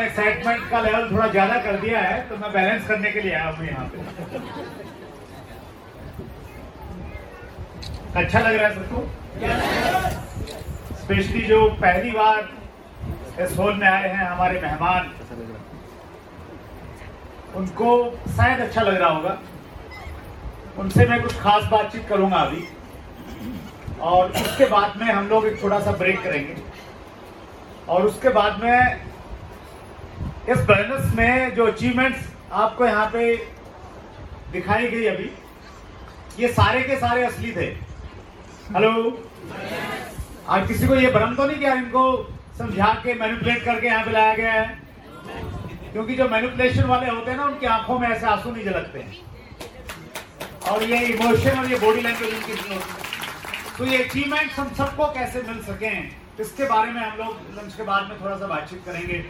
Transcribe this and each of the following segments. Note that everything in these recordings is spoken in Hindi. एक्साइटमेंट का लेवल थोड़ा ज्यादा कर दिया है, तो मैं बैलेंस करने के लिए आया हूँ यहाँ पे। अच्छा लग रहा है सबको, स्पेशली जो पहली बार इस हॉल में आए हैं हमारे मेहमान, उनको शायद अच्छा लग रहा होगा। उनसे मैं कुछ खास बातचीत करूंगा अभी, और उसके बाद में हम लोग एक छोटा सा ब्रेक करेंगे, और उसके बाद में इस बिजनेस में जो अचीवमेंट्स आपको यहाँ पे दिखाई गई अभी, ये सारे के सारे असली थे। हेलो, आज किसी को ये भ्रम तो नहीं किया इनको समझा के मैनिपुलेट करके यहाँ पे लाया गया है? क्योंकि जो मैनिपुलेशन वाले होते हैं ना, उनकी आंखों में ऐसे आंसू नहीं झलकते हैं, और ये इमोशन और ये बॉडी लैंग्वेज इनकी होती है। तो ये अचीवमेंट्स हम सबको कैसे मिल सके, इसके बारे में हम लोग लंच के बाद में थोड़ा सा बातचीत करेंगे।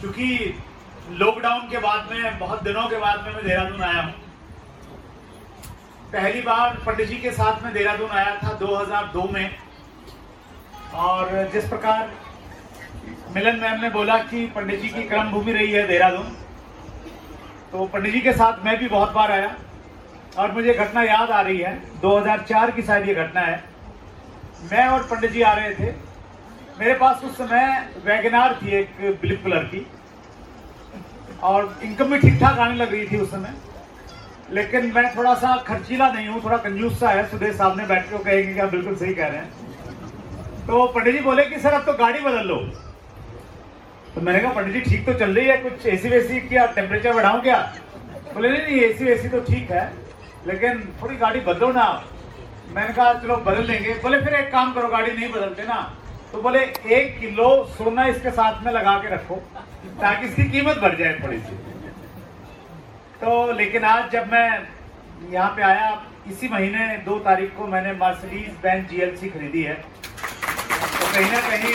क्योंकि लॉकडाउन के बाद में, बहुत दिनों के बाद में मैं देहरादून आया हूँ। पहली बार पंडित जी के साथ में देहरादून आया था 2002 में, और जिस प्रकार मिलन मैम ने बोला कि पंडित जी की कर्म भूमि रही है देहरादून, तो पंडित जी के साथ मैं भी बहुत बार आया। और मुझे घटना याद आ रही है, 2004 की शायद ये घटना है। मैं और पंडित जी आ रहे थे, मेरे पास उस समय वैगनार थी एक ब्लैक कलर की, और इनकम भी ठीक ठाक आने लग रही थी उस समय। लेकिन मैं थोड़ा सा खर्चीला नहीं हूँ, थोड़ा कंजूस सा है। सुदेश साहब ने बैठ के कहेंगे कि आप बिल्कुल सही कह रहे हैं। तो पंडित जी बोले कि सर अब तो गाड़ी बदल लो। तो मैंने कहा पंडित जी ठीक तो चल रही है, कुछ एसी वेसी क्या टेम्परेचर बढ़ाऊं क्या? बोले नहीं नहीं एसी वेसी तो ठीक है, लेकिन थोड़ी गाड़ी बदलो ना। मैंने कहा चलो बदल देंगे। बोले फिर एक काम करो, गाड़ी नहीं बदलते ना तो बोले 1 किलो सोना इसके साथ में लगा के रखो ताकि इसकी कीमत बढ़ जाए थोड़ी सी। तो लेकिन आज जब मैं यहाँ पे आया, इसी महीने 2 तारीख को मैंने मर्सिडीज बेंज GLC खरीदी है। तो कहीं ना कहीं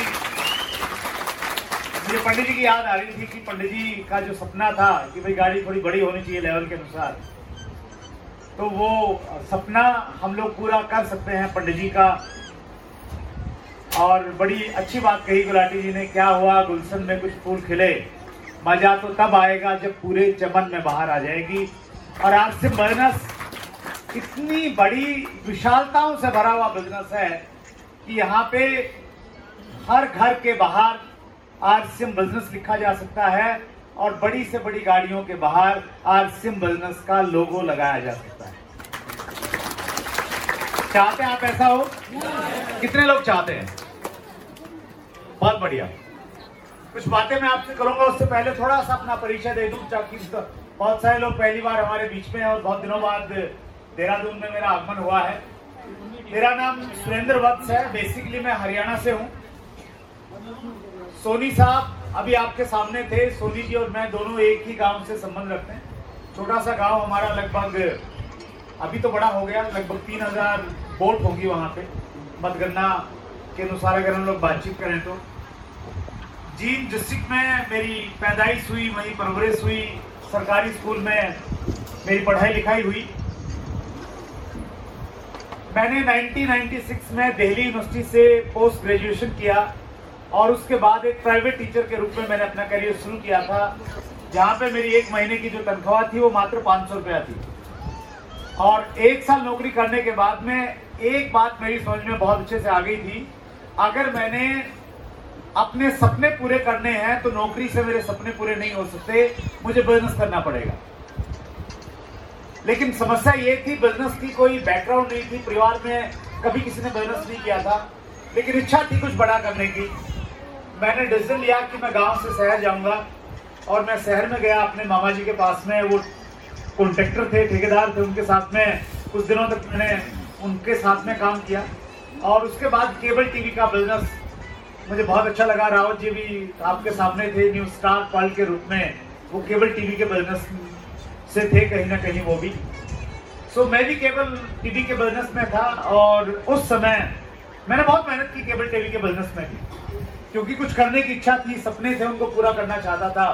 मुझे पंडित जी की याद आ रही थी कि पंडित जी का जो सपना था कि भाई गाड़ी थोड़ी बड़ी होनी चाहिए लेवल के अनुसार, तो वो सपना हम लोग पूरा कर सकते हैं पंडित जी का। और बड़ी अच्छी बात कही गुलाटी जी ने, क्या हुआ गुलशन में कुछ फूल खिले, मजा तो तब आएगा जब पूरे चमन में बाहर आ जाएगी। और आपसे बिजनेस इतनी बड़ी विशालताओं से भरा हुआ बिजनेस है कि यहाँ पे हर घर के बाहर RCM बिजनेस लिखा जा सकता है, और बड़ी से बड़ी गाड़ियों के बाहर RCM बिजनेस का लोगो लगाया जा सकता है। चाहते हैं आप ऐसा हो? कितने लोग चाहते हैं? बहुत बढ़िया। कुछ बातें मैं आपसे करूंगा, उससे पहले थोड़ा सा अपना परिचय दे दूं, ताकि बहुत सारे लोग पहली बार हमारे बीच में हैं और बहुत दिनों बाद देहरादून में मेरा आगमन हुआ है। मेरा नाम सुरेंद्र वत्स है, बेसिकली मैं हरियाणा से हूँ। सोनी साहब अभी आपके सामने थे, सोनी जी और मैं दोनों एक ही गांव से संबंध रखते हैं। छोटा सा गांव हमारा, लगभग अभी तो बड़ा हो गया, लगभग 3000 वोट होगी वहां पे मतगणना के अनुसार अगर हम लोग बातचीत करें तो। जींद डिस्ट्रिक्ट में मेरी पैदाइश हुई, वहीं परवरिश हुई, सरकारी स्कूल में मेरी पढ़ाई लिखाई हुई। मैंने 1996 में दिल्ली यूनिवर्सिटी से पोस्ट ग्रेजुएशन किया, और उसके बाद एक प्राइवेट टीचर के रूप में मैंने अपना करियर शुरू किया था, जहाँ पे मेरी एक महीने की जो तनख्वाह थी वो मात्र 500 रुपया थी। और 1 साल नौकरी करने के बाद में एक बात मेरी समझ में बहुत अच्छे से आ गई थी, अगर मैंने अपने सपने पूरे करने हैं तो नौकरी से मेरे सपने पूरे नहीं हो सकते, मुझे बिजनेस करना पड़ेगा। लेकिन समस्या ये थी, बिजनेस की कोई बैकग्राउंड नहीं थी, परिवार में कभी किसी ने बिजनेस नहीं किया था, लेकिन इच्छा थी कुछ बड़ा करने की। मैंने डिसीजन लिया कि मैं गांव से शहर जाऊंगा, और मैं शहर में गया अपने मामा जी के पास में। वो कॉन्ट्रैक्टर थे, ठेकेदार थे, उनके साथ में कुछ दिनों तक मैंने उनके साथ में काम किया। और उसके बाद केबल टीवी का बिजनेस मुझे बहुत अच्छा लगा। रावत जी भी आपके सामने थे, न्यूज स्टार पर्ल के रूप में वो केबल टीवी के बिजनेस से थे कहीं ना कहीं वो भी। सो मैं भी केबल टीवी के बिजनेस में था, और उस समय मैंने बहुत मेहनत की केबल टीवी के बिजनेस में भी, क्योंकि कुछ करने की इच्छा थी, सपने थे, उनको पूरा करना चाहता था।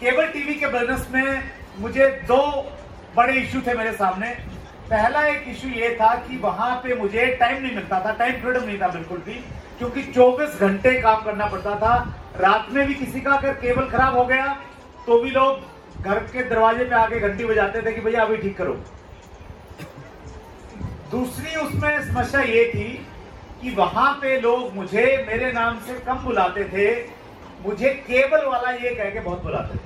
केबल टीवी के बिजनेस में मुझे 2 बड़े इशू थे मेरे सामने। पहला एक इशू ये था कि वहां पे मुझे टाइम नहीं मिलता था, टाइम फ्रीडम नहीं था बिल्कुल भी। क्योंकि 24 घंटे काम करना पड़ता था। रात में भी किसी का अगर केबल खराब हो गया तो भी लोग घर के दरवाजे पे आके घंटी बजाते थे कि भैया अभी ठीक करो। दूसरी उसमें समस्या ये थी कि वहां पे लोग मुझे मेरे नाम से कम बुलाते थे, मुझे केबल वाला ये कह के बहुत बुलाते थे।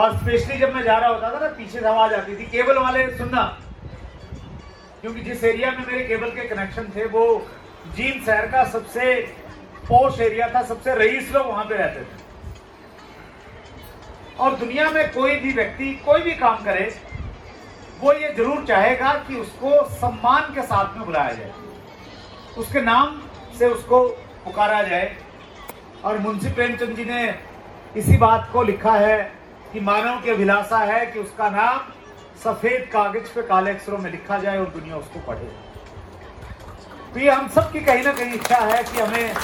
और स्पेशली जब मैं जा रहा होता था ना, पीछे से आवाज आती थी केबल वाले सुनना, क्योंकि जिस एरिया में मेरे केबल के कनेक्शन थे वो जींद शहर का सबसे पोश एरिया था, सबसे रईस लोग वहां पे रहते थे। और दुनिया में कोई भी व्यक्ति कोई भी काम करे वो ये जरूर चाहेगा कि उसको सम्मान के साथ में बुलाया जाए, उसके नाम से उसको पुकारा जाए। और मुंशी प्रेमचंद जी ने इसी बात को लिखा है कि मानव की अभिलाषा है कि उसका नाम सफेद कागज पे काले अक्षरों में लिखा जाए और दुनिया उसको पढ़े। तो ये हम सब की कहीं ना कहीं इच्छा है कि हमें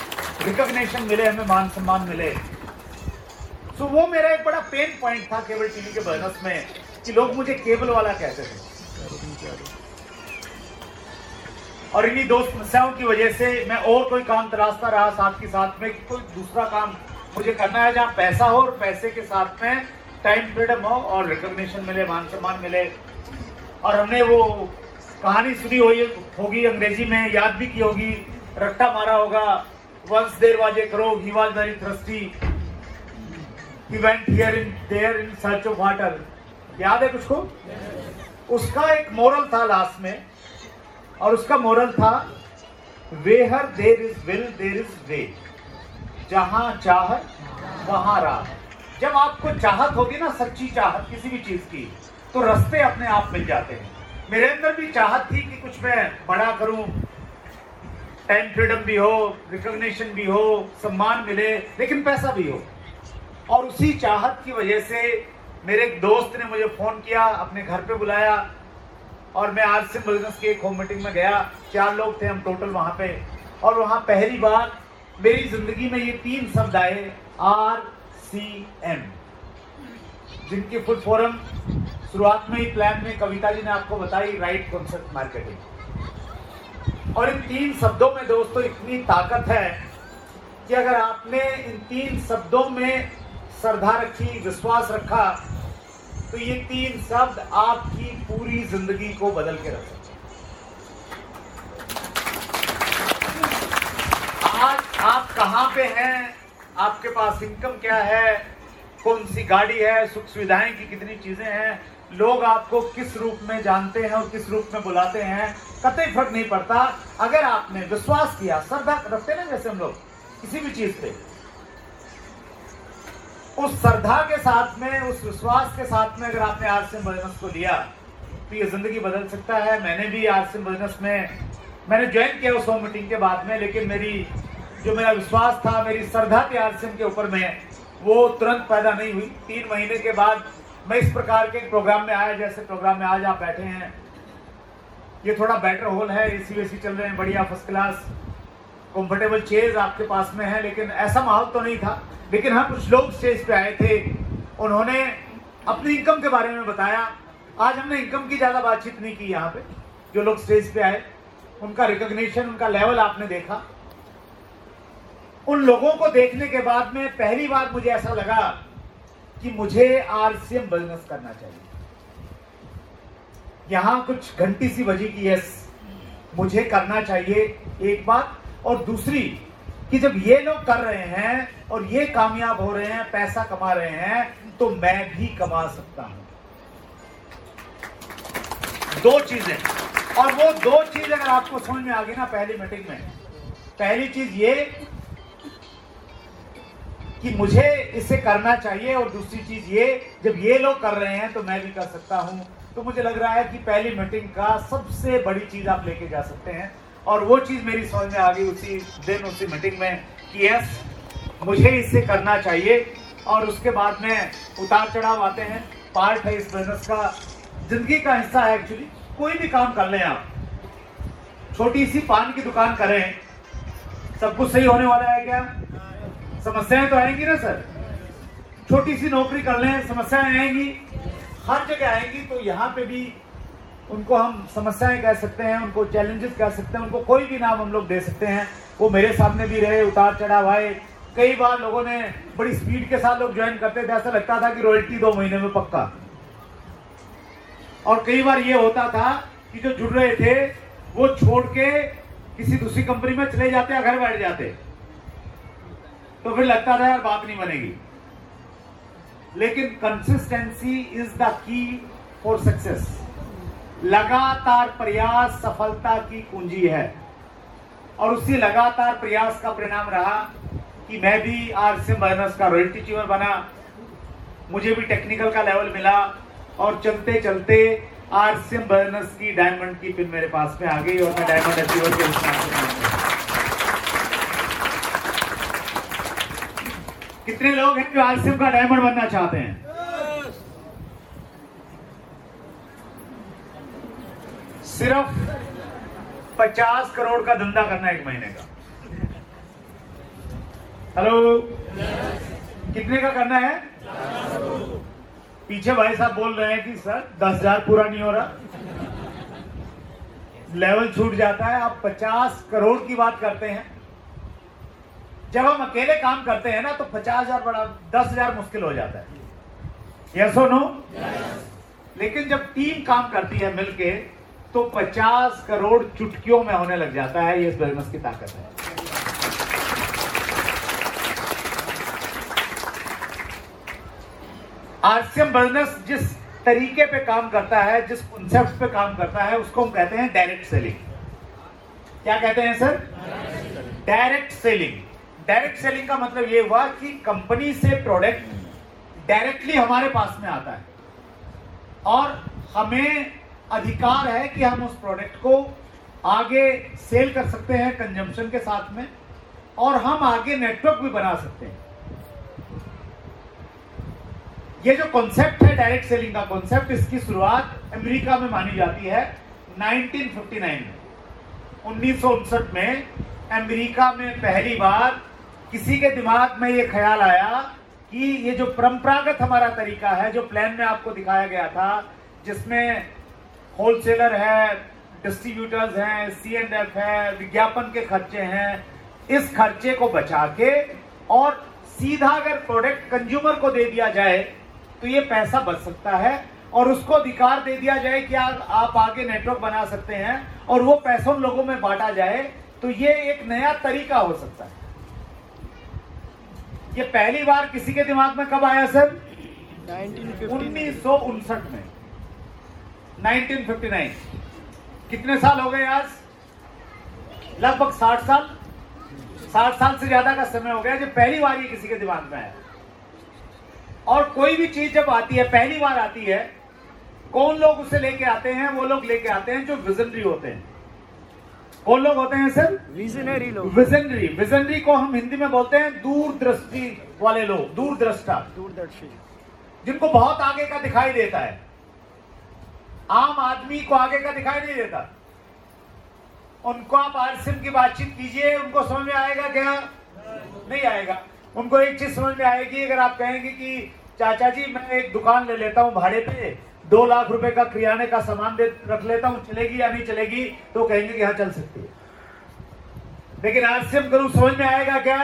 रिकॉग्निशन मिले, हमें मान सम्मान मिले। तो वो मेरा एक बड़ा पेन पॉइंट था केबल टीवी के बिजनेस में कि लोग मुझे केबल वाला कहते थे। और इन्हीं दो समस्याओं की वजह से मैं और कोई काम तलाशता रहा साथ के साथ में, कोई दूसरा काम मुझे करना है जहाँ पैसा हो और पैसे के साथ में टाइम फ्रीडम हो और रिकॉग्निशन मिले, मान सम्मान मिले। और हमने वो कहानी सुनी होगी अंग्रेजी में, याद भी की होगी, रट्टा मारा होगा, once there was a crow, he was very thirsty, he went here and there in search of water। याद है कुछ को? उसका एक मोरल था लास्ट में, और उसका मोरल था where there is will there is way, जहां चाहत वहां राह। जब आपको चाहत होगी ना, सच्ची चाहत किसी भी चीज की, तो रास्ते अपने आप मिल जाते हैं। मेरे अंदर भी चाहत थी कि कुछ मैं बड़ा करूं, टाइम फ्रीडम भी हो, रिकॉग्निशन भी हो, सम्मान मिले, लेकिन पैसा भी हो। और उसी चाहत की वजह से मेरे एक दोस्त ने मुझे फ़ोन किया, अपने घर पे बुलाया, और मैं आरसीएम बिजनेस की एक होम मीटिंग में गया। 4 लोग थे हम टोटल वहाँ पे, और वहाँ पहली बार मेरी जिंदगी में ये 3 शब्द आए, RCM, जिनकी फुल फॉर्म शुरुआत में ही प्लान में कविता जी ने आपको बताई, राइट कॉन्सेप्ट मार्केटिंग। और इन 3 शब्दों में दोस्तों इतनी ताकत है कि अगर आपने इन 3 शब्दों में श्रद्धा रखी, विश्वास रखा, तो ये 3 शब्द आपकी पूरी जिंदगी को बदल के रख सकते हैं। आज आप कहाँ पे हैं, आपके पास इनकम क्या है, कौन सी गाड़ी है, सुख सुविधाएं की कितनी चीजें हैं, लोग आपको किस रूप में जानते हैं और किस रूप में बुलाते हैं, कतई फर्क नहीं पड़ता। अगर आपने विश्वास किया, श्रद्धा रखते ना जैसे हम लोग किसी भी चीज पे, उस श्रद्धा के साथ में, उस विश्वास के साथ में अगर आपने आरसीएम बिजनेस को लिया, तो ये जिंदगी बदल सकता है। मैंने भी आरसीएम बिजनेस में मैंने ज्वाइन किया उस होम मीटिंग के बाद में, लेकिन मेरा विश्वास था, मेरी श्रद्धा थी आरसीएम के ऊपर में, वो तुरंत पैदा नहीं हुई। 3 महीने के बाद मैं इस प्रकार के प्रोग्राम में आया, जैसे प्रोग्राम में आज आप बैठे हैं। ये थोड़ा बेटर हॉल है, एसी वेसी चल रहे हैं, बढ़िया फर्स्ट क्लास कंफर्टेबल चेयर आपके पास में है, लेकिन ऐसा माहौल तो नहीं था। लेकिन हाँ, कुछ लोग स्टेज पे आए थे, उन्होंने अपनी इनकम के बारे में बताया। आज हमने इनकम की ज़्यादा बातचीत नहीं की यहाँ पे। जो लोग स्टेज पे आए, उनका रिकॉग्निशन, उनका लेवल आपने देखा। उन लोगों को देखने के बाद में पहली बार मुझे ऐसा लगा कि मुझे आरसीएम बिजनेस करना चाहिए। यहां कुछ घंटी सी बजी कि यस, मुझे करना चाहिए, एक बात। और दूसरी कि जब ये लोग कर रहे हैं और ये कामयाब हो रहे हैं, पैसा कमा रहे हैं, तो मैं भी कमा सकता हूं। 2 चीजें, और वो 2 चीज अगर आपको समझ में आ गई ना पहली मीटिंग में, पहली चीज ये कि मुझे इसे करना चाहिए, और दूसरी चीज ये जब ये लोग कर रहे हैं तो मैं भी कर सकता हूं। तो मुझे लग रहा है कि पहली मीटिंग का सबसे बड़ी चीज आप लेके जा सकते हैं, और वो चीज मेरी समझ में आ गई उसी दिन, उसी मीटिंग में कि यस, मुझे इसे करना चाहिए। और उसके बाद में उतार चढ़ाव आते हैं, पार्ट है इस बिजनेस का, जिंदगी का हिस्सा है एक्चुअली। कोई भी काम कर लें आप, छोटी सी पान की दुकान करें, सब कुछ सही होने वाला है क्या? समस्याएं तो आएंगी ना सर। छोटी सी नौकरी कर लें, समस्याएं आएंगी, हर जगह आएंगी। तो यहाँ पे भी उनको हम समस्याएं कह सकते हैं, उनको चैलेंजेस कह सकते हैं, उनको कोई भी नाम हम लोग दे सकते हैं। वो मेरे सामने भी रहे, उतार चढ़ाव आए। कई बार लोगों ने बड़ी स्पीड के साथ लोग ज्वाइन करते थे, ऐसा लगता था कि रॉयल्टी 2 महीने में पक्का। और कई बार ये होता था कि जो जुड़ रहे थे वो छोड़ के किसी दूसरी कंपनी में चले जाते या घर बैठ जाते, तो फिर लगता था यार बात नहीं बनेगी। लेकिन consistency is the key for success. लगातार प्रयास सफलता की कुंजी है। और उसी लगातार प्रयास का परिणाम रहा कि मैं भी आरसीएम बैनर्स का रॉयल्टी चीवर बना, मुझे भी टेक्निकल का लेवल मिला और चलते चलते आरसीएम बैनर्स की डायमंड की पिन मेरे पास में आ गई और मैं डायमंड अचीवर के कितने लोग हैं जो आरसीएम का डायमंड बनना चाहते हैं? सिर्फ 50 करोड़ का धंधा करना 1 महीने का। हेलो, कितने का करना है? पीछे भाई साहब बोल रहे हैं कि सर 10,000 पूरा नहीं हो रहा, लेवल छूट जाता है। आप 50 करोड़ की बात करते हैं। जब हम अकेले काम करते हैं ना तो 50,000 बड़ा 10,000 मुश्किल हो जाता है। यस और नो? लेकिन जब टीम काम करती है मिलके तो 50 करोड़ चुटकियों में होने लग जाता है। ये इस बिजनेस की ताकत है। आरसीएम बिजनेस जिस तरीके पे काम करता है, जिस कॉन्सेप्ट पे काम करता है, उसको हम कहते हैं डायरेक्ट सेलिंग। क्या कहते हैं sir? Direct selling. Direct selling का मतलब ये हुआ कि कंपनी से प्रोडक्ट डायरेक्टली हमारे पास में आता है और हमें अधिकार है कि हम उस प्रोडक्ट को आगे सेल कर सकते हैं कंजम्पशन के साथ में, और हम आगे नेटवर्क भी बना सकते हैं। ये जो कॉन्सेप्ट है डायरेक्ट सेलिंग का कॉन्सेप्ट, इसकी शुरुआत अमेरिका में मानी जाती है 1959 में। 1959 में अमेरिका में पहली बार किसी के दिमाग में ये ख्याल आया कि ये जो परंपरागत हमारा तरीका है, जो प्लान में आपको दिखाया गया था, जिसमें होलसेलर है, डिस्ट्रीब्यूटर्स हैं, C&F है, विज्ञापन के खर्चे हैं, इस खर्चे को बचा के और सीधा अगर प्रोडक्ट कंज्यूमर को दे दिया जाए तो ये पैसा बच सकता है और उसको अधिकार दे दिया जाए कि आप आगे नेटवर्क बना सकते हैं और वो पैसा उन लोगों में बांटा जाए, तो ये एक नया तरीका हो सकता है। ये पहली बार किसी के दिमाग में कब आया सर? 1959 में। 1959। कितने साल हो गए आज? लगभग 60 साल। 60 साल से ज्यादा का समय हो गया जब पहली बार ये किसी के दिमाग में आया। और कोई भी चीज जब आती है, पहली बार आती है, कौन लोग उसे लेके आते हैं? वो लोग लेके आते हैं जो विजनरी होते हैं। कौन लोग होते हैं सर? विजनरी लोग। विजनरी। विजनरी को हम हिंदी में बोलते हैं दूरदृष्टि वाले लोग, दूरदृष्टा, दूरदर्शी, जिनको बहुत आगे का दिखाई देता है। आम आदमी को आगे का दिखाई नहीं देता। उनको आप आरसीएम की बातचीत कीजिए, उनको समझ में आएगा क्या? नहीं आएगा। उनको एक चीज समझ में आएगी, अगर आप कहेंगे कि चाचा जी मैं एक दुकान ले लेता हूं भाड़े पे, 2 लाख रुपए का किराने का सामान रख लेता हूं, चलेगी या नहीं चलेगी? तो कहेंगे कि हाँ चल सकती है। लेकिन आरसीएम करूं, समझ में आएगा क्या?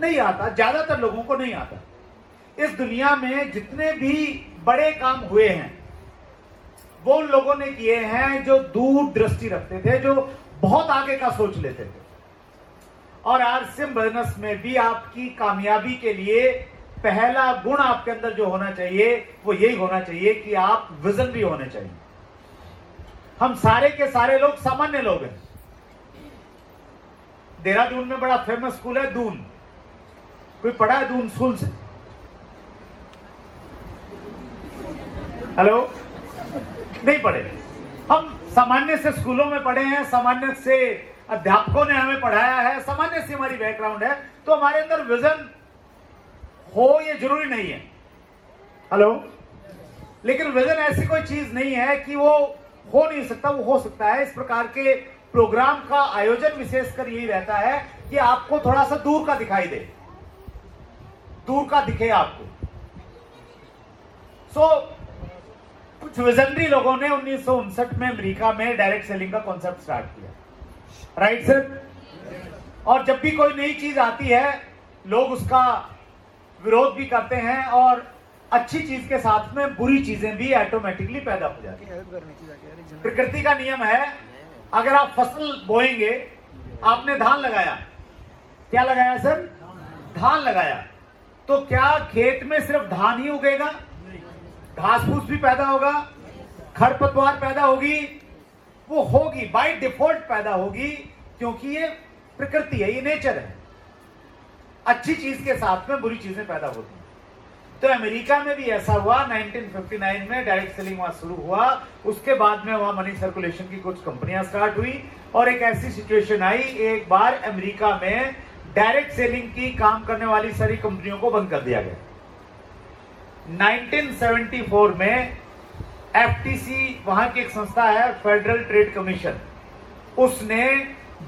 नहीं आता। ज्यादातर लोगों को नहीं आता। इस दुनिया में जितने भी बड़े काम हुए हैं वो उन लोगों ने किए हैं जो दूर दृष्टि रखते थे, जो बहुत आगे का सोच लेते थे। और आरसीएम बिजनेस में भी आपकी कामयाबी के लिए पहला गुण आपके अंदर जो होना चाहिए वो यही होना चाहिए कि आप विजन भी होने चाहिए। हम सारे के सारे लोग सामान्य लोग हैं। देहरादून में बड़ा फेमस स्कूल है दून। कोई पढ़ा है दून स्कूल से? हेलो, नहीं पढ़े। हम सामान्य से स्कूलों में पढ़े हैं, सामान्य से अध्यापकों ने हमें पढ़ाया है, सामान्य से हमारी बैकग्राउंड है, तो हमारे अंदर विजन हो ये जरूरी नहीं है। हेलो, लेकिन विजन ऐसी कोई चीज नहीं है कि वो हो नहीं सकता, वो हो सकता है। इस प्रकार के प्रोग्राम का आयोजन विशेषकर यही रहता है कि आपको थोड़ा सा दूर का दिखाई दे, दूर का दिखे आपको। कुछ विजनरी लोगों ने 1959 में अमेरिका में डायरेक्ट सेलिंग का कॉन्सेप्ट स्टार्ट किया, राइट सर। और जब भी कोई नई चीज आती है लोग उसका विरोध भी करते हैं और अच्छी चीज के साथ में बुरी चीजें भी ऑटोमेटिकली पैदा हो जाती है। प्रकृति का नियम है, अगर आप फसल बोएंगे, आपने धान लगाया, क्या लगाया सर? धान लगाया, तो क्या खेत में सिर्फ धान ही उगेगा? घास फूस भी पैदा होगा, खरपतवार पैदा होगी, वो होगी बाय डिफॉल्ट पैदा होगी, क्योंकि ये प्रकृति है, ये नेचर है। अच्छी चीज के साथ में बुरी चीजें पैदा होती हैं। तो अमेरिका में भी ऐसा हुआ, 1959 में डायरेक्ट सेलिंग वहां शुरू हुआ। उसके बाद में वहां मनी सर्कुलेशन की कुछ कंपनियां स्टार्ट हुई और एक ऐसी सिचुएशन आई, एक बार अमेरिका में डायरेक्ट सेलिंग की काम करने वाली सारी कंपनियों को बंद कर दिया गया। 1974 में FTC, वहां की एक संस्था है, फेडरल ट्रेड कमीशन, उसने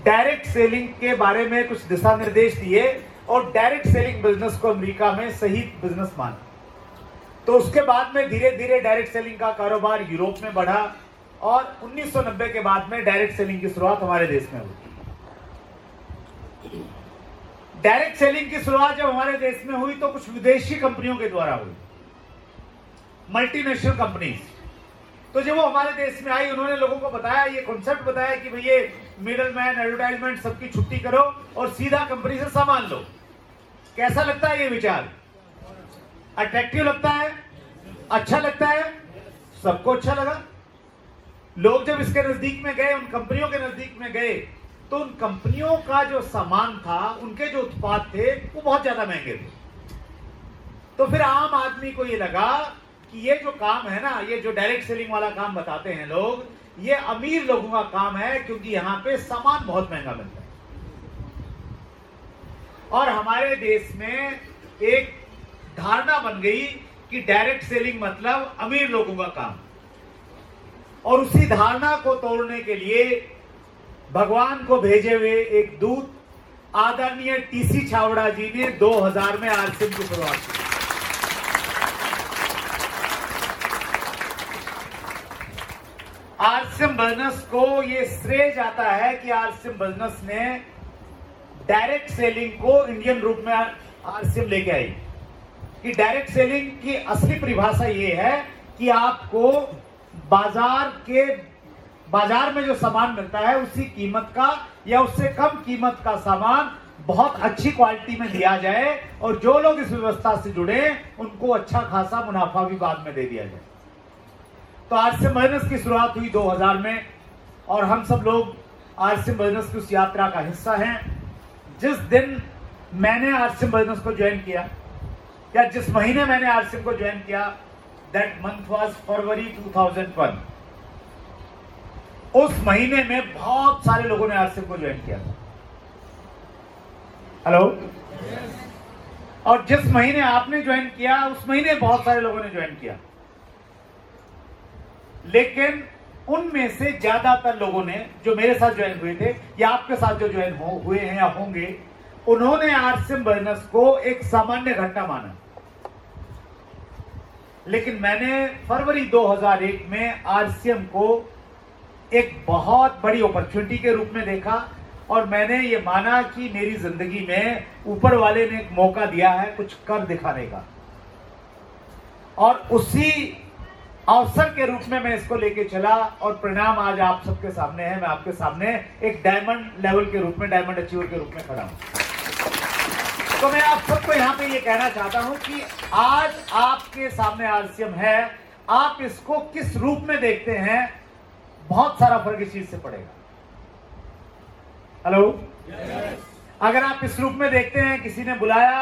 डायरेक्ट सेलिंग के बारे में कुछ दिशा निर्देश दिए और डायरेक्ट सेलिंग बिजनेस को अमेरिका में सही बिजनेस माना। तो उसके बाद में धीरे धीरे डायरेक्ट सेलिंग का कारोबार यूरोप में बढ़ा और 1990 के बाद में डायरेक्ट सेलिंग की शुरुआत हमारे देश में हुई। डायरेक्ट सेलिंग की शुरुआत जब हमारे देश में हुई तो कुछ विदेशी कंपनियों के द्वारा हुई, मल्टीनेशनल कंपनीज। तो जब वो हमारे देश में आई, उन्होंने लोगों को बताया, ये कॉन्सेप्ट बताया कि भई ये मिडल मैन, एडवर्टाइजमेंट, सबकी छुट्टी करो और सीधा कंपनी से सामान लो। कैसा लगता है ये विचार? अट्रैक्टिव लगता है? अच्छा लगता है? सबको अच्छा लगा। लोग जब इसके नजदीक में गए, उन कंपनियों के नजदीक में गए, तो उन कंपनियों का जो सामान था, उनके जो उत्पाद थे, वो बहुत ज्यादा महंगे थे। तो फिर आम आदमी को ये लगा कि ये जो काम है ना, ये जो डायरेक्ट सेलिंग वाला काम बताते हैं लोग, ये अमीर लोगों का काम है, क्योंकि यहाँ पे सामान बहुत महंगा मिलता है। और हमारे देश में एक धारणा बन गई कि डायरेक्ट सेलिंग मतलब अमीर लोगों का काम। और उसी धारणा को तोड़ने के लिए भगवान को भेजे हुए एक दूत आदरणीय टीसी छावड़ा जी ने 2000 में आरसीएम की शुरुआत की। आरसीएम बिजनेस को ये श्रेय जाता है कि आरसीएम बिजनेस ने डायरेक्ट सेलिंग को इंडियन रूप में आरसीएम लेके आई। कि डायरेक्ट सेलिंग की असली परिभाषा ये है कि आपको बाजार में जो सामान मिलता है उसी कीमत का या उससे कम कीमत का सामान बहुत अच्छी क्वालिटी में दिया जाए और जो लोग इस व्यवस्था से जुड़े उनको अच्छा खासा मुनाफा भी बाद में दे दिया जाए। तो आरसीएम बिजनेस की शुरुआत हुई 2000 में और हम सब लोग आरसीएम बिजनेस की उस यात्रा का हिस्सा हैं। जिस दिन मैंने आरसीएम बिजनेस को ज्वाइन किया या जिस महीने मैंने आरसीएम को ज्वाइन किया, दैट मंथ वाज फरवरी 2001। उस महीने में बहुत सारे लोगों ने आरसीएम को ज्वाइन किया था। Hello yes. और जिस महीने आपने ज्वाइन किया उस महीने बहुत सारे लोगों ने ज्वाइन किया, लेकिन उनमें से ज्यादातर लोगों ने जो मेरे साथ ज्वाइन हुए थे या आपके साथ जो ज्वाइन हुए हैं या होंगे, उन्होंने आरसीएम बिजनेस को एक सामान्य घटना माना। लेकिन मैंने फरवरी 2001 में आरसीएम को एक बहुत बड़ी अपॉर्चुनिटी के रूप में देखा और मैंने ये माना कि मेरी जिंदगी में ऊपर वाले ने एक मौका दिया है कुछ कर दिखाने का। और उसी अवसर के रूप में मैं इसको लेके चला और परिणाम आज आप सबके सामने है। मैं आपके सामने एक डायमंड लेवल के रूप में, डायमंड अचीवर के रूप में खड़ा हूं। तो मैं आप सबको यहाँ पे ये कहना चाहता हूं कि आज आपके सामने आरसीएम है, आप इसको किस रूप में देखते हैं, बहुत सारा फर्क इस चीज से पड़ेगा। Hello yes. अगर आप इस रूप में देखते हैं, किसी ने बुलाया,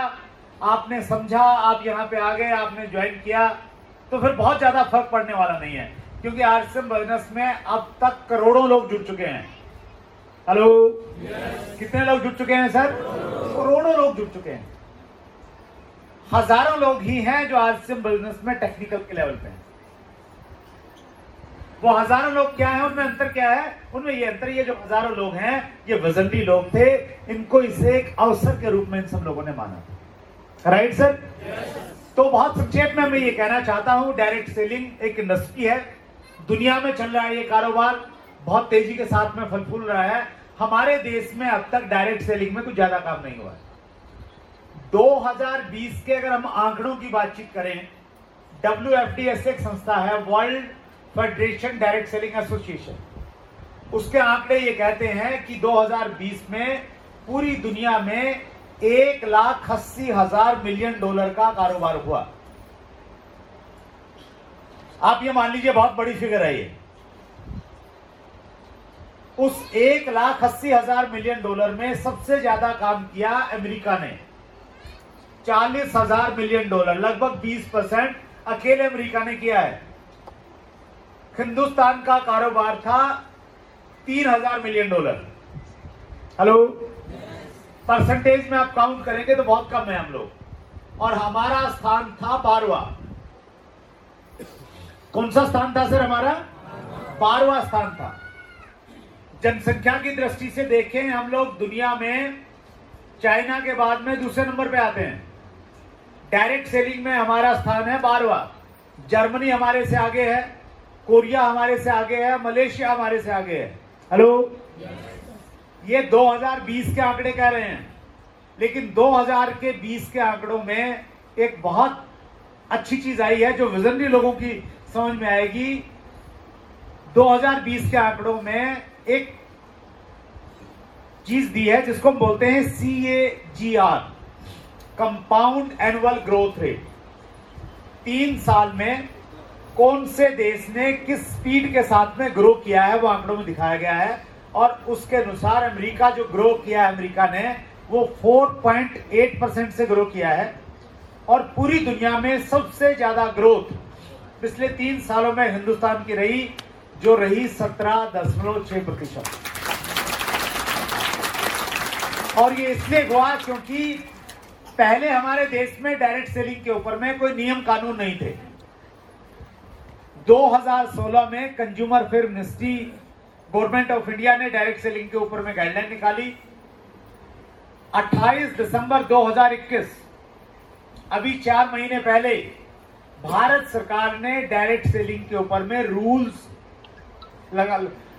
आपने समझा, आप यहाँ पे आ गए, आपने ज्वाइन किया, तो फिर बहुत ज्यादा फर्क पड़ने वाला नहीं है, क्योंकि आरसीएम बिजनेस में अब तक करोड़ों लोग जुड़ चुके हैं। Hello yes. कितने लोग जुड़ चुके हैं सर? करोड़ों लोग जुड़ चुके हैं। हजारों लोग ही हैं जो आरसीएम बिजनेस में टेक्निकल के लेवल पे हैं। वो हजारों लोग क्या है, उनमें अंतर क्या है? उनमें ये अंतर, ये जो हजारों लोग हैं ये विजनरी लोग थे, इनको इसे एक अवसर के रूप में इन सब लोगों ने माना। Right sir yes. तो बहुत संक्षेप में मैं ये कहना चाहता हूं, डायरेक्ट सेलिंग एक इंडस्ट्री है दुनिया में चल रहा है ये कारोबार, बहुत तेजी के साथ में फल फूल रहा है। हमारे देश में अब तक डायरेक्ट सेलिंग में कुछ ज्यादा काम नहीं हुआ है। 2020 के अगर हम आंकड़ों की बातचीत करें, WFDSA एक संस्था है, world federation direct selling association, उसके आंकड़े ये कहते हैं कि 2020 में पूरी दुनिया में 1,80,000 मिलियन डॉलर का कारोबार हुआ। आप ये मान लीजिए बहुत बड़ी फिगर है ये। उस 1,80,000 मिलियन डॉलर में सबसे ज्यादा काम किया अमेरिका ने, 40,000 मिलियन डॉलर, लगभग 20% अकेले अमेरिका ने किया है। हिंदुस्तान का कारोबार था 3,000 मिलियन डॉलर। हेलो, परसेंटेज में आप काउंट करेंगे तो बहुत कम है हम लोग, और हमारा स्थान था 12वां। कौन सा स्थान था सर? हमारा 12वां स्थान था। जनसंख्या की दृष्टि से देखें हम लोग दुनिया में चाइना के बाद में दूसरे नंबर पे आते हैं। डायरेक्ट सेलिंग में हमारा स्थान है 12वां। जर्मनी हमारे से आगे है, कोरिया हमारे से आगे है, मलेशिया हमारे से आगे है। हेलो, ये 2020 के आंकड़े कह रहे हैं, लेकिन 2020 के आंकड़ों में एक बहुत अच्छी चीज आई है जो विजनरी लोगों की समझ में आएगी। 2020 के आंकड़ों में एक चीज दी है जिसको हम बोलते हैं CAGR, compound annual growth rate. 3 साल में कौन से देश ने किस स्पीड के साथ में ग्रो किया है वो आंकड़ों में दिखाया गया है, और उसके अनुसार अमेरिका जो ग्रो किया है, अमेरिका ने वो 4.8% से ग्रो किया है। और पूरी दुनिया में सबसे ज्यादा ग्रोथ पिछले 3 सालों में हिंदुस्तान की रही, जो रही 17.6%। और ये इसलिए हुआ क्योंकि पहले हमारे देश में डायरेक्ट सेलिंग के ऊपर में कोई नियम कानून नहीं थे। 2016 में consumer affair ministry, government of India ने डायरेक्ट सेलिंग के ऊपर में गाइडलाइन निकाली। 28 दिसंबर 2021, अभी 4 महीने पहले, भारत सरकार ने डायरेक्ट सेलिंग के ऊपर में रूल्स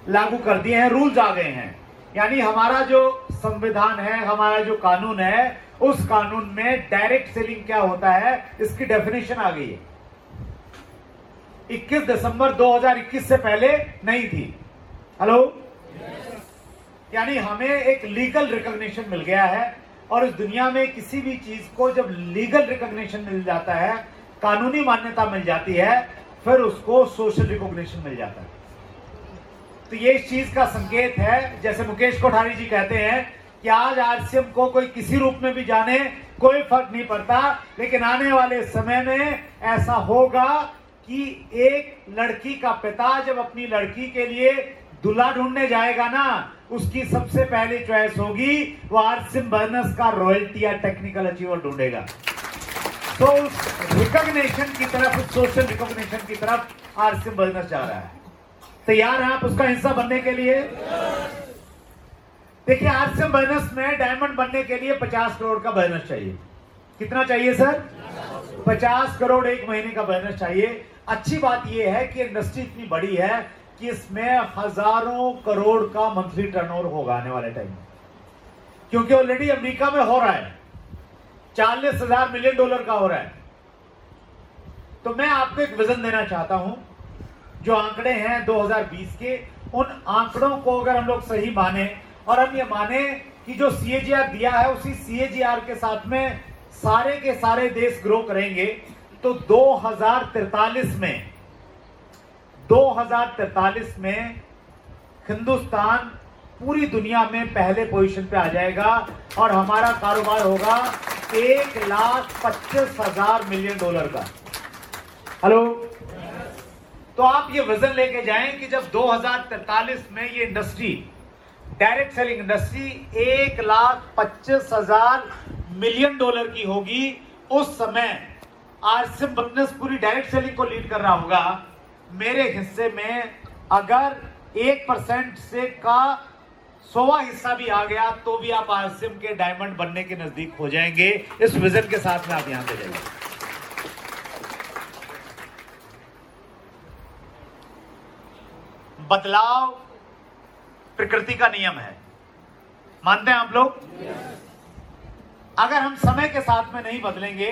लागू कर दिए हैं। रूल्स आ गए हैं, यानी हमारा जो संविधान है, हमारा जो कानून है, उस कानून में डायरेक्ट सेलिंग क्या होता है इसकी डेफिनेशन आ गई है। 21 दिसंबर 2021 से पहले नहीं थी। हेलो, यानी हमें एक लीगल रिकॉग्निशन मिल गया है, और इस दुनिया में किसी भी चीज को जब लीगल रिकॉग्निशन मिल जाता है, कानूनी मान्यता मिल जाती है, फिर उसको सोशल रिकॉग्निशन मिल जाता है। तो ये इस चीज का संकेत है। जैसे मुकेश कोठारी जी कहते हैं कि आज RCM को कोई किसी रूप में भी जाने, कोई फर्क नहीं पड़ता, लेकिन आने वाले समय में ऐसा होगा कि एक लड़की का पिता जब अपनी लड़की के लिए दूल्हा ढूंढने जाएगा ना, उसकी सबसे पहली चॉइस होगी वो RCM बिजनेस का रॉयल्टी या टेक्निकल अचीवर ढूंढेगा। तो उस रिकॉग्निशन की तरफ, उस सोशल रिकॉग्निशन की तरफ RCM बिजनेस जा रहा है। तैयार हैं आप उसका हिस्सा बनने के लिए? देखिए, RCM बिजनेस में डायमंड बनने के लिए 50 करोड़ का बिजनेस चाहिए। कितना चाहिए सर? 50 करोड़ एक महीने का बिजनेस चाहिए। अच्छी बात यह है कि इंडस्ट्री इतनी बड़ी है कि इसमें हजारों करोड़ का मंथली टर्नओवर होगा आने वाले टाइम में, क्योंकि ऑलरेडी अमेरिका में हो रहा है, 40,000 मिलियन डॉलर का हो रहा है। तो मैं आपको एक विजन देना चाहता हूं, जो आंकड़े हैं 2020 के, उन आंकड़ों को अगर हम लोग सही माने, और हम ये माने कि जो CAGR दिया है उसी CAGR के साथ में सारे के सारे देश ग्रो करेंगे, तो 2043 में हिंदुस्तान पूरी दुनिया में पहले पोजीशन पे आ जाएगा, और हमारा कारोबार होगा 1,25,000 मिलियन डॉलर का। हेलो, तो आप ये विजन लेके जाएं कि जब 2043 में ये industry, direct selling industry 1,25,000 million dollar की होगी, उस समय RCM बिजनेस पूरी डायरेक्ट सेलिंग को लीड कर रहा होगा। मेरे हिस्से में अगर 1% से का 100वां हिस्सा भी आ गया तो भी आप RCM के डायमंड बनने के नजदीक हो जाएंगे। इस विजन के साथ में आप यहां पे जाइए। बदलाव प्रकृति का नियम है, मानते हैं आप लोग? अगर हम समय के साथ में नहीं बदलेंगे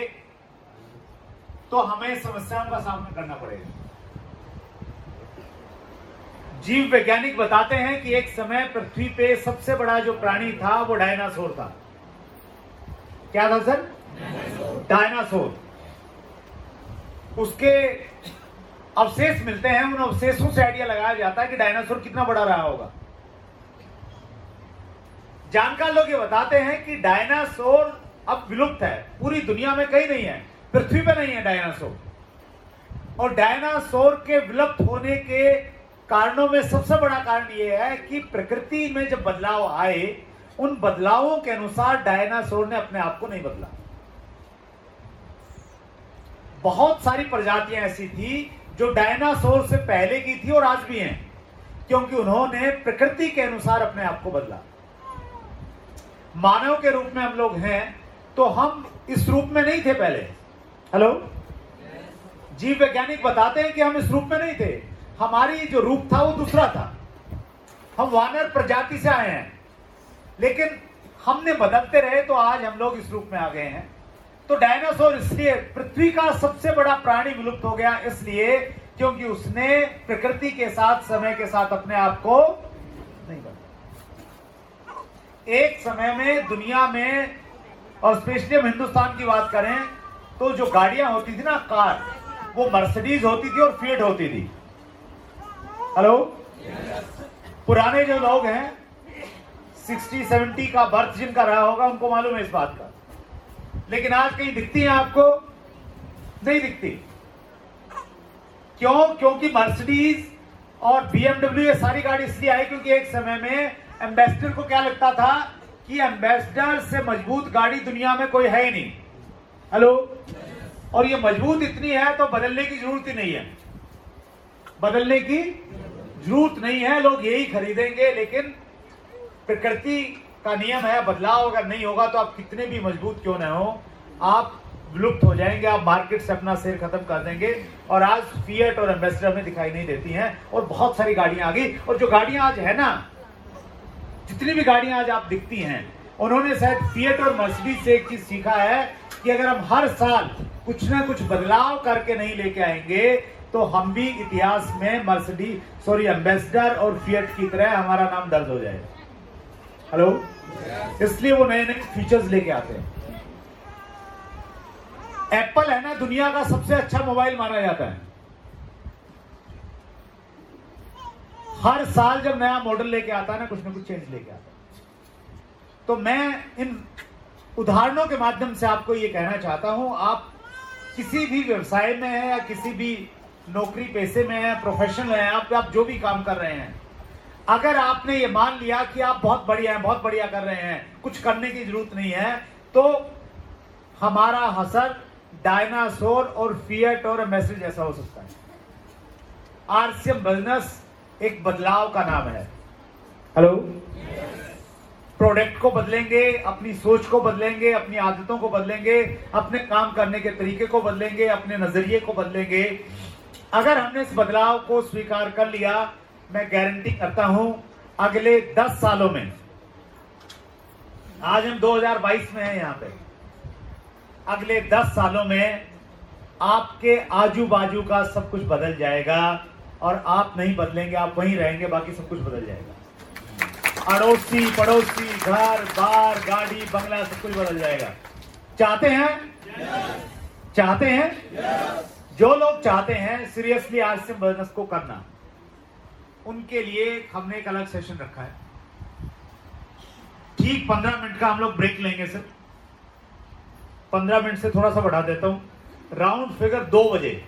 तो हमें समस्याओं का सामना करना पड़ेगा। जीव वैज्ञानिक बताते हैं कि एक समय पृथ्वी पे सबसे बड़ा जो प्राणी था वो डायनासोर था। क्या था सर? डायनासोर। उसके अवशेष मिलते हैं, उन अवशेषों से आइडिया लगाया जाता है कि डायनासोर कितना बड़ा रहा होगा। जानकार लोग ये बताते हैं कि डायनासोर अब विलुप्त है, पूरी दुनिया में कहीं नहीं है, पृथ्वी पर नहीं है डायनासोर। और डायनासोर के विलुप्त होने के कारणों में सबसे बड़ा कारण यह है कि प्रकृति में जब बदलाव आए, उन बदलावों के अनुसार डायनासोर ने अपने आप को नहीं बदला। बहुत सारी प्रजातियां ऐसी थी जो डायनासोर से पहले की थी और आज भी हैं, क्योंकि उन्होंने प्रकृति के अनुसार अपने आप को बदला। मानव के रूप में हम लोग हैं तो हम इस रूप में नहीं थे पहले। हेलो, जीव वैज्ञानिक बताते हैं कि हम इस रूप में नहीं थे, हमारी जो रूप था वो दूसरा था, हम वानर प्रजाति से आए हैं, लेकिन हमने बदलते रहे तो आज हम लोग इस रूप में आ गए हैं। तो डायनासोर इसलिए पृथ्वी का सबसे बड़ा प्राणी विलुप्त हो गया, इसलिए क्योंकि उसने प्रकृति के साथ समय के साथ अपने आप को नहीं बदला। एक समय में दुनिया में, और स्पेशली हम हिंदुस्तान की बात करें तो जो गाड़ियां होती थी ना, कार, वो मर्सिडीज होती थी और फिएट होती थी। हेलो, पुराने जो लोग हैं 60-70 का बर्थ जिनका रहा होगा उनको मालूम है इस बात का। लेकिन आज कहीं दिखती है आपको? नहीं दिखती। क्यों? क्योंकि मर्सिडीज और बीएमडब्ल्यू ये सारी गाड़ी इसलिए आई क्योंकि एक समय में एम्बेसडर को क्या लगता था कि एम्बेसडर से मजबूत गाड़ी दुनिया में कोई है ही नहीं। हेलो, और ये मजबूत इतनी है तो बदलने की जरूरत ही नहीं है, बदलने की जरूरत नहीं है, लोग यही खरीदेंगे। लेकिन प्रकृति का नियम है, बदलाव अगर नहीं होगा तो आप कितने भी मजबूत क्यों ना हो, आप विलुप्त हो जाएंगे, आप मार्केट से अपना शेयर खत्म कर देंगे। और आज फिएट और एम्बेसडर में दिखाई नहीं देती हैं और बहुत सारी गाड़ियां आ गई। और जो गाड़ियां आज है ना, जितनी भी गाड़ियां आज आप दिखती हैं, उन्होंने शायद फिएट और मर्सिडीज से एक चीज सीखा है कि अगर हम हर साल कुछ ना कुछ बदलाव करके नहीं लेके आएंगे तो हम भी इतिहास में एम्बेसडर और फिएट की तरह हमारा नाम दर्ज हो जाएगा। हेलो, इसलिए वो नए नए फीचर्स लेके आते हैं। एप्पल है ना, दुनिया का सबसे अच्छा मोबाइल माना जाता है। हर साल जब नया मॉडल लेके आता है ना कुछ चेंज लेके आता है। तो मैं इन उदाहरणों के माध्यम से आपको ये कहना चाहता हूं, आप किसी भी व्यवसाय में है या किसी भी नौकरी पेशे में है, प्रोफेशनल है, आप जो भी काम कर रहे हैं, अगर आपने ये मान लिया कि आप बहुत बढ़िया हैं, बहुत बढ़िया कर रहे हैं, कुछ करने की जरूरत नहीं है, तो हमारा असर डायनासोर और फिएट और मैसेज जैसा हो सकता है। आरसीएम बिजनेस एक बदलाव का नाम है। हेलो, प्रोडक्ट को बदलेंगे, अपनी सोच को बदलेंगे, अपनी आदतों को बदलेंगे, अपने काम करने के तरीके को बदलेंगे, अपने नजरिए को बदलेंगे। अगर हमने इस बदलाव को स्वीकार कर लिया, मैं गारंटी करता हूं अगले 10 सालों में, आज हम 2022 में हैं, यहां पे अगले 10 सालों में आपके आजू बाजू का सब कुछ बदल जाएगा। और आप नहीं बदलेंगे, आप वहीं रहेंगे, बाकी सब कुछ बदल जाएगा। अड़ोसी पड़ोसी, घर बार, गाड़ी बंगला, सब कुछ बदल जाएगा। चाहते हैं? Yes. चाहते हैं? Yes. जो लोग चाहते हैं सीरियसली आरसीएम बिजनेस को करना, उनके लिए हमने एक अलग सेशन रखा है। ठीक 15 मिनट का हम लोग ब्रेक लेंगे सर, 15 मिनट से थोड़ा सा बढ़ा देता हूं। राउंड फिगर 2 बजे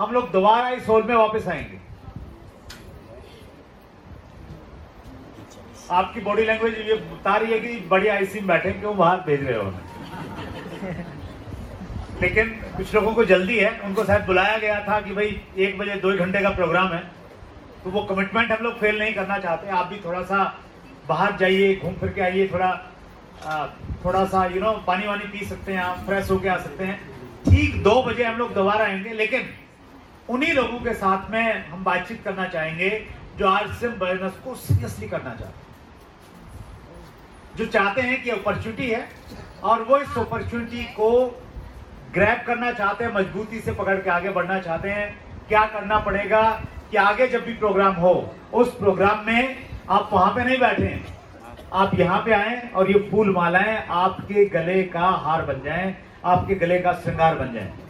हम लोग दोबारा इस हॉल में वापस आएंगे। आपकी बॉडी लैंग्वेज ये बता रही है कि बढ़िया आईसी में बैठे, क्यों बाहर भेज रहे हो हमें? लेकिन कुछ लोगों को जल्दी है, उनको शायद बुलाया गया था कि भाई 1 बजे 2 घंटे का प्रोग्राम है, तो वो कमिटमेंट हम लोग फेल नहीं करना चाहते। आप भी थोड़ा सा बाहर जाइए, घूम फिर के आइए, थोड़ा सा पानी वानी पी सकते हैं, आप फ्रेश होके आ सकते हैं। ठीक 2 बजे हम लोग दोबारा आएंगे। लेकिन उन्हीं लोगों के साथ में हम बातचीत करना चाहेंगे जो आरसीएम बिजनेस को सीरियसली करना चाहते हैं, जो चाहते हैं कि अपॉर्चुनिटी है और वो इस अपॉर्चुनिटी को ग्रैब करना चाहते हैं, मजबूती से पकड़ के आगे बढ़ना चाहते हैं। क्या करना पड़ेगा कि आगे जब भी प्रोग्राम हो उस प्रोग्राम में आप वहां पे नहीं बैठे, आप यहाँ पे आए और ये फूल मालाएं आपके गले का हार बन जाएं, आपके गले का श्रृंगार बन जाएं।